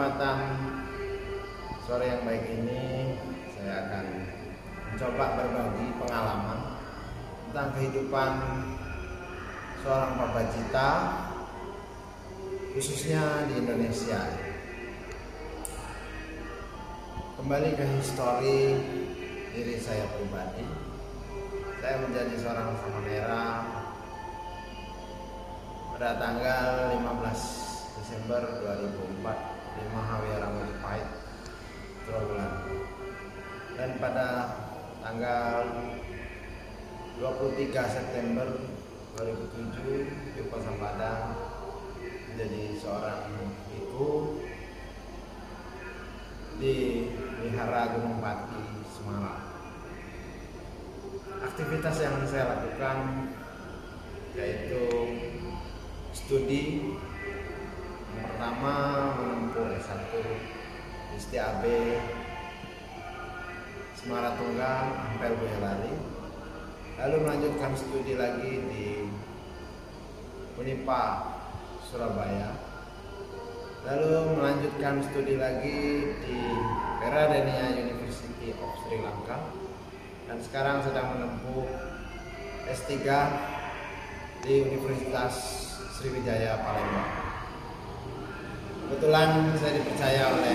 kesempatan sore yang baik ini saya akan mencoba berbagi pengalaman tentang kehidupan seorang babacita khususnya di Indonesia. Kembali ke histori diri saya pribadi, saya menjadi seorang samanera pada tanggal 15 Desember 2004 di Mahawiyarami Pahit, Trawulan. Dan pada tanggal 23 September 2007 di Pasang Padang menjadi seorang biku di Wihara Gunung Pati, Semarang. Aktivitas yang saya lakukan yaitu studi. Yang pertama menempuh S1 ISTIAB Semarang Tunggal sampai Boyolali, lalu melanjutkan studi lagi di Unipa Surabaya, lalu melanjutkan studi lagi di Peradeniya University of Sri Lanka, dan sekarang sedang menempuh S3 di Universitas Sriwijaya Palembang. Kebetulan saya dipercaya oleh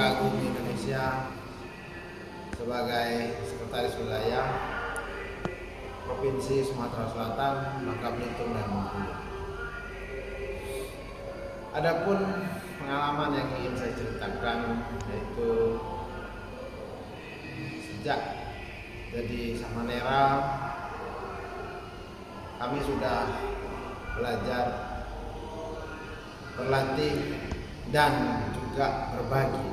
Agung Indonesia sebagai Sekretaris Wilayah Provinsi Sumatera Selatan, Bangka Belitung, dan Bengkulu. Adapun pengalaman yang ingin saya ceritakan yaitu sejak jadi samanera kami sudah belajar, berlatih, dan juga berbagi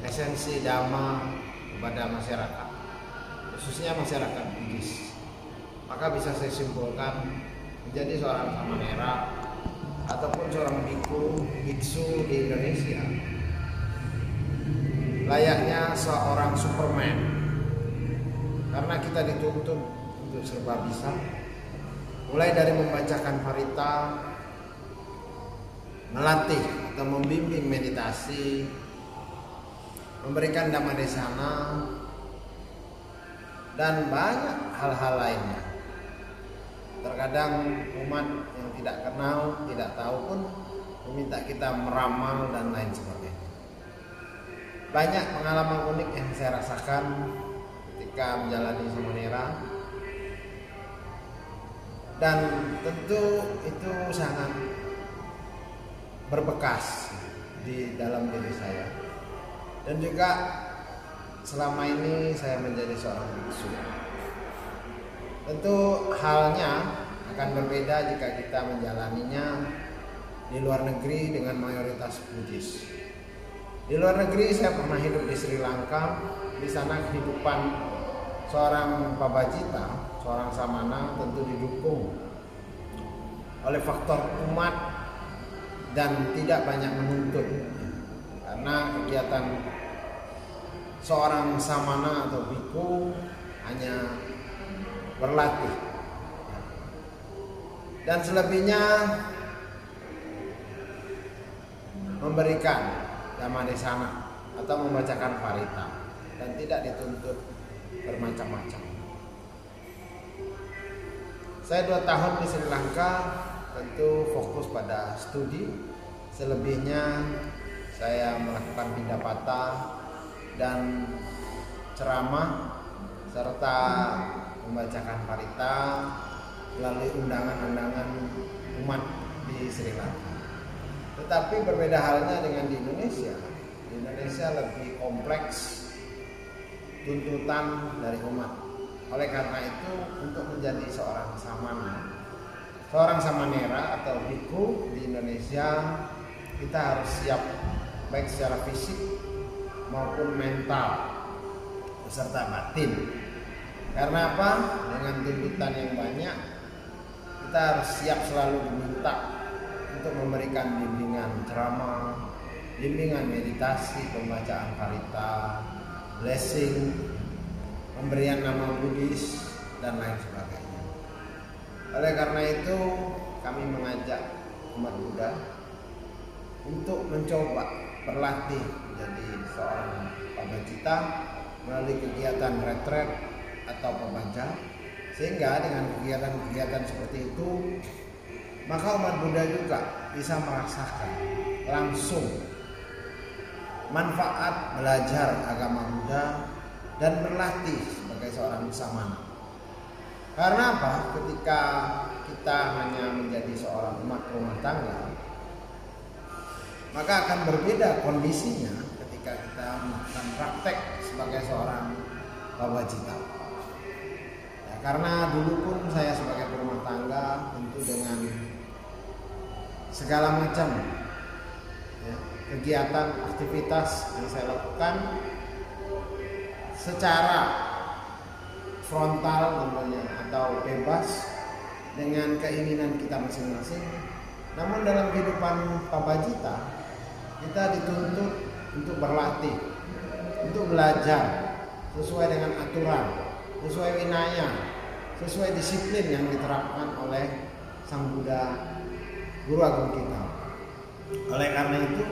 esensi dhamma kepada masyarakat, khususnya masyarakat Buddhis. Maka bisa saya simpulkan menjadi seorang samanera ataupun seorang biku, biksu di Indonesia layaknya seorang Superman, karena kita dituntut untuk serba bisa. Mulai dari membacakan varita, melatih atau membimbing meditasi, memberikan dhamma desana, dan banyak hal-hal lainnya. Terkadang umat yang tidak kenal, tidak tahu pun meminta kita meramal dan lain sebagainya. Banyak pengalaman unik yang saya rasakan ketika menjalani samanera. Dan tentu itu sangat berbekas di dalam diri saya. Dan juga selama ini saya menjadi seorang biksu. Tentu halnya akan berbeda jika kita menjalaninya di luar negeri dengan mayoritas Buddhis. Di luar negeri saya pernah hidup di Sri Lanka. Di sana kehidupan seorang babacita, seorang samana tentu didukung oleh faktor umat dan tidak banyak menuntut, karena kegiatan seorang samana atau biku hanya berlatih, dan selebihnya memberikan dhamma desana atau membacakan varita dan tidak dituntut bermacam-macam. Saya 2 tahun di Sri Lanka tentu fokus pada studi, selebihnya saya melakukan pendapata dan ceramah serta membacakan varita melalui undangan-undangan umat di Sri Lanka. Tetapi berbeda halnya dengan di Indonesia. Di Indonesia lebih kompleks tuntutan dari umat. Oleh karena itu, untuk menjadi seorang samana, seorang samanera atau biku di Indonesia, kita harus siap baik secara fisik maupun mental beserta batin. Karena apa? Dengan tuntutan yang banyak, kita harus siap selalu diminta untuk memberikan bimbingan ceramah, bimbingan meditasi, pembacaan varita, blessing, pemberian nama Buddhis, dan lain sebagainya. Oleh karena itu, kami mengajak umat Buddha untuk mencoba berlatih menjadi seorang pabacita melalui kegiatan retret atau pembaca, sehingga dengan kegiatan-kegiatan seperti itu maka umat Buddha juga bisa merasakan langsung manfaat belajar agama Buddha dan berlatih sebagai seorang samana. Karena apa? Ketika kita hanya menjadi seorang umat rumah tangga, maka akan berbeda kondisinya ketika kita melakukan praktek sebagai seorang babacita. Ya, karena dulu pun saya sebagai rumah tangga tentu dengan segala macam ya, kegiatan aktivitas yang saya lakukan secara frontal namanya atau bebas dengan keinginan kita masing-masing. Namun dalam kehidupan pabacita kita dituntut untuk berlatih, untuk belajar sesuai dengan aturan, sesuai winaya, sesuai disiplin yang diterapkan oleh Sang Buddha Guru Agung kita. Oleh karena itu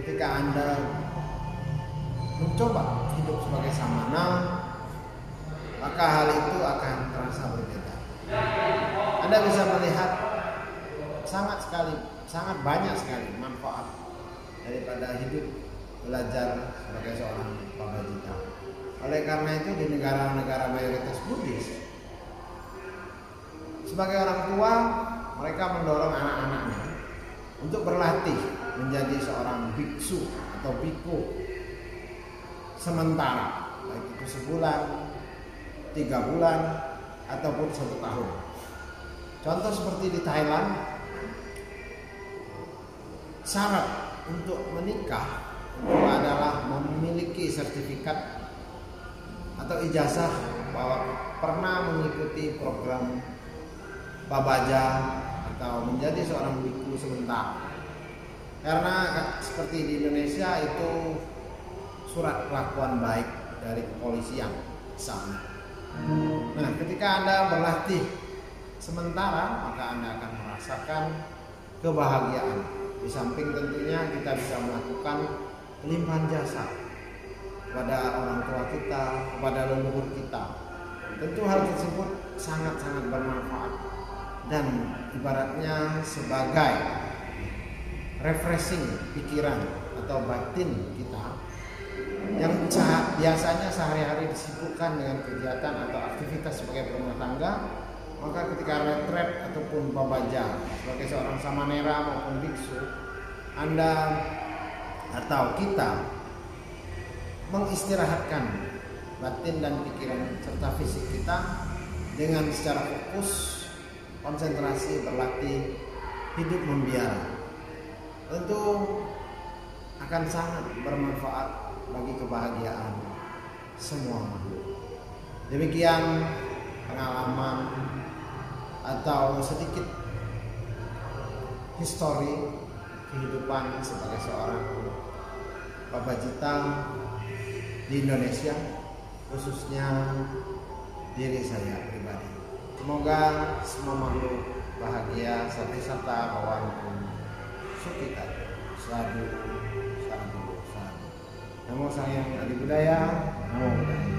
ketika Anda mencoba hidup sebagai samana, maka hal itu akan terasa berbeda. Anda bisa melihat sangat banyak sekali manfaat daripada hidup belajar sebagai seorang pabacita. Oleh karena itu di negara-negara mayoritas Buddhis, sebagai orang tua mereka mendorong anak-anaknya untuk berlatih menjadi seorang biksu atau biku sementara, baik itu sebulan, 3 bulan, ataupun 1 tahun. Contoh seperti di Thailand, syarat untuk menikah itu adalah memiliki sertifikat atau ijazah bahwa pernah mengikuti program babaja atau menjadi seorang biku sementara. Karena seperti di Indonesia itu surat kelakuan baik dari kepolisian sama. Nah, ketika Anda berlatih sementara, maka Anda akan merasakan kebahagiaan. Di samping tentunya kita bisa melakukan pelimpahan jasa kepada orang tua kita, kepada leluhur kita. Tentu hal tersebut sangat-sangat bermanfaat dan ibaratnya sebagai refreshing pikiran atau batin kita yang biasanya sehari-hari disibukkan dengan kegiatan atau aktivitas sebagai rumah tangga. Maka ketika retret ataupun babaja sebagai seorang samanera maupun biksu, Anda atau kita mengistirahatkan batin dan pikiran serta fisik kita dengan secara fokus, konsentrasi, berlatih hidup membiara. Tentu akan sangat bermanfaat bagi kebahagiaan semua makhluk. Demikian pengalaman atau sedikit histori kehidupan sebagai seorang babacita di Indonesia, khususnya diri saya pribadi. Semoga semua makhluk bahagia sampai serta kawanku sukita selalu. Namo Sang Yang Adibudaya, namo Budaya.